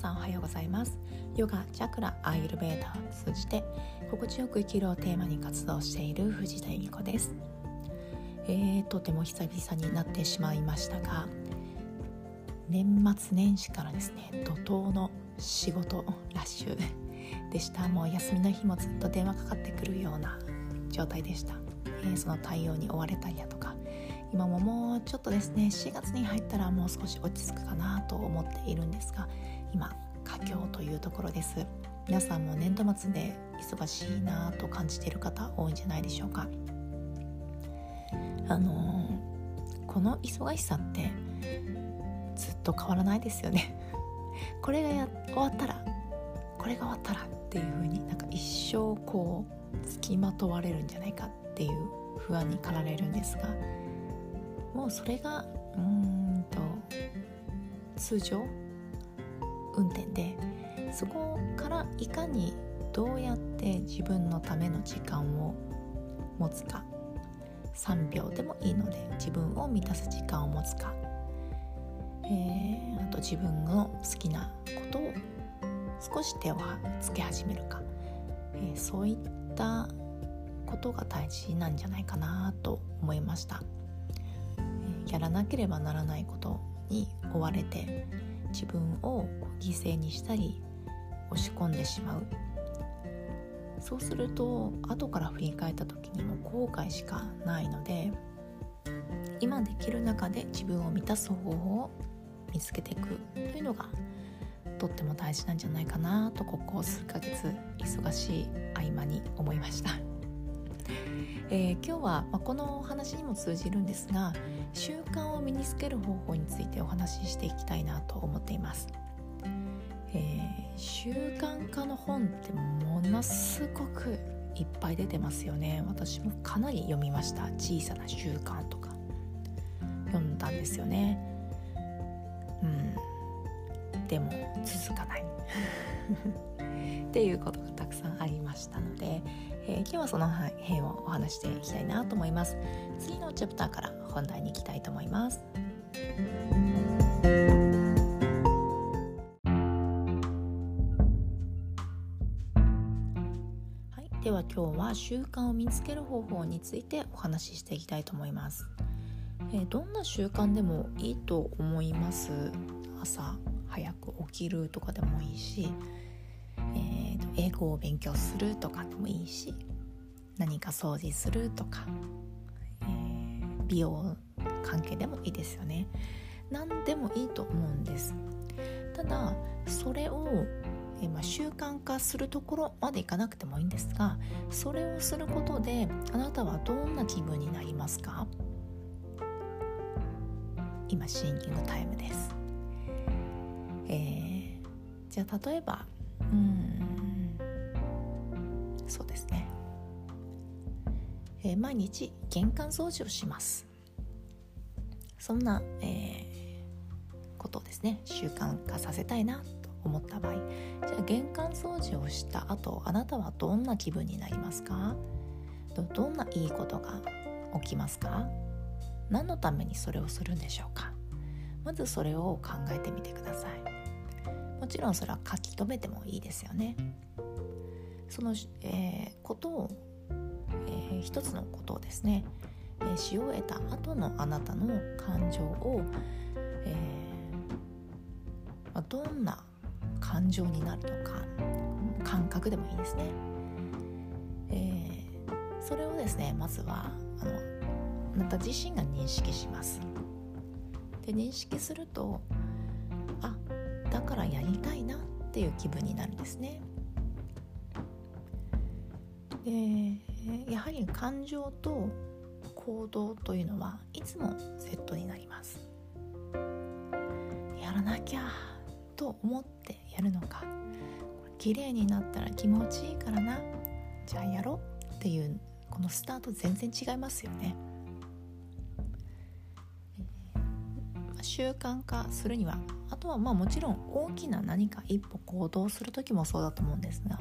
さんおはようございます。ヨガ、チャクラ、アーユルベーダーを通じて心地よく生きるをテーマに活動している藤田由美子です。とても久々になってしまいましたが、年末年始からですね、怒涛の仕事ラッシュでした。もう休みの日もずっと電話かかってくるような状態でした。その対応に追われたりだとか、今ももうちょっとですね、4月に入ったらもう少し落ち着くかなと思っているんですが、今佳境というところです。皆さんも年度末で忙しいなと感じている方多いんじゃないでしょうか。この忙しさってずっと変わらないですよね。これが終わったら、これが終わったらっていう風に、なんか一生こう付きまとわれるんじゃないかっていう不安に駆られるんですが、もうそれが通常運転で、そこからいかにどうやって自分のための時間を持つか、3秒でもいいので自分を満たす時間を持つか、あと自分の好きなことを少し手をつけ始めるか、そういったことが大事なんじゃないかなと思いました。やらなければならないことに追われて自分を犠牲にしたり押し込んでしまう。そうすると後から振り返った時にも後悔しかないので、今できる中で自分を満たす方法を見つけていくというのがとっても大事なんじゃないかなと、ここ数ヶ月忙しい合間に思いました。今日は、このお話にも通じるんですが、習慣を身につける方法についてお話ししていきたいなと思っています。習慣化の本ってものすごくいっぱい出てますよね。私もかなり読みました。小さな習慣とか読んだんですよね。でも続かないっていうことがたくさんありましたので、今日はその辺をお話していきたいなと思います。次のチャプターから本題に行きたいと思います。では今日は習慣を身につける方法についてお話ししていきたいと思います。どんな習慣でもいいと思います。朝早く起きるとかでもいいし、英語を勉強するとかでもいいし、何か掃除するとか、美容関係でもいいですよね。何でもいいと思うんです。ただそれを習慣化するところまでいかなくてもいいんですが、それをすることであなたはどんな気分になりますか？今シンキングタイムです。じゃあ例えばそうですね、毎日玄関掃除をします。そんな、ことをですね、習慣化させたいな思った場合、じゃあ玄関掃除をした後、あなたはどんな気分になりますか？どんないいことが起きますか？何のためにそれをするんでしょうか？まずそれを考えてみてください。もちろんそれは書き留めてもいいですよね。その、ことを、一つのことをですね、し終えた後のあなたの感情を、どんな感情になるとか、感覚でもいいですね。それをですね、まずはあなた自身が認識します。で、認識すると、あ、だからやりたいなっていう気分になるんですね。で、やはり感情と行動というのはいつもセットになります。やらなきゃと思ってやるのか、綺麗になったら気持ちいいからな、じゃあやろうっていう、このスタート全然違いますよね。習慣化するには、あとはもちろん大きな何か一歩行動する時もそうだと思うんですが、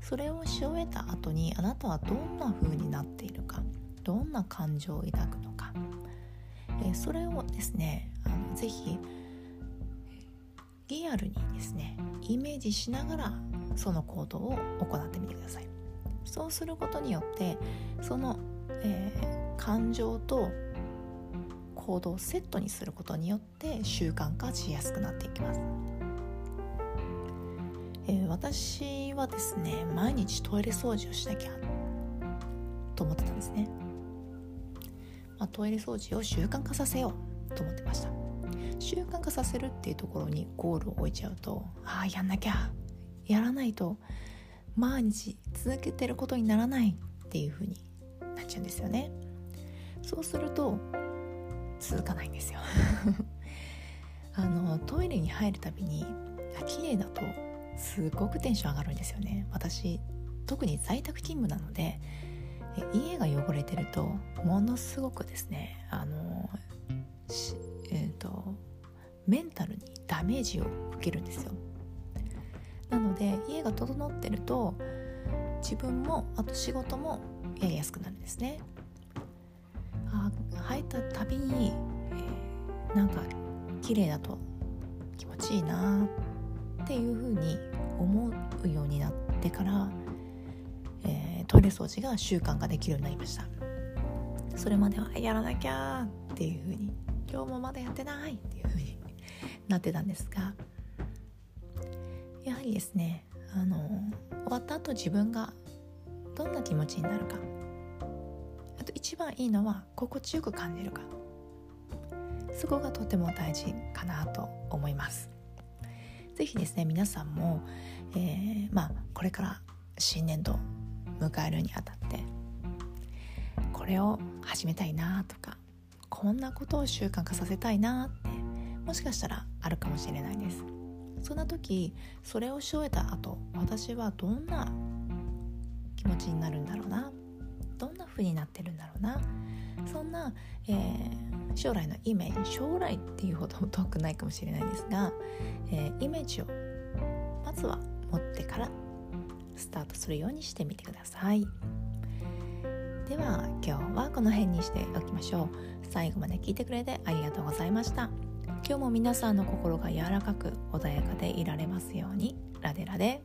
それをし終えた後にあなたはどんな風になっているか、どんな感情を抱くのか、それをですね、ぜひリアルにですねイメージしながらその行動を行ってみてください。そうすることによってその、感情と行動をセットにすることによって習慣化しやすくなっていきます。私はですね毎日トイレ掃除をしなきゃと思ってたんですね。トイレ掃除を習慣化させようと思ってました。習慣化させるっていうところにゴールを置いちゃうとやんなきゃやらないと毎日続けてることにならないっていう風になっちゃうんですよね。そうすると続かないんですよトイレに入るたびに綺麗だとすごくテンション上がるんですよね。私特に在宅勤務なので家が汚れてるとものすごくですねメンタルにダメージを受けるんですよ。なので家が整ってると自分もあと仕事もやりやすくなるんですね。入ったたびに、なんか綺麗だと気持ちいいなっていう風に思うようになってから、トイレ掃除が習慣化できるようになりました。それまではやらなきゃっていう風に今日もまだやってないっていう風になってたんですが、やはりですね終わった後自分がどんな気持ちになるか、あと一番いいのは心地よく感じるか、そこがとても大事かなと思います。ぜひですね皆さんも、これから新年度迎えるにあたってこれを始めたいなとかこんなことを習慣化させたいなってもしかしたらあるかもしれないです。そんな時それをし終えた後私はどんな気持ちになるんだろうな、どんな風になってるんだろうな、そんな、将来のイメージ、将来っていうほど遠くないかもしれないですが、イメージをまずは持ってからスタートするようにしてみてください。では今日はこの辺にしておきましょう。最後まで聞いてくれてありがとうございました。今日も皆さんの心が柔らかく穏やかでいられますように。ラデラデ。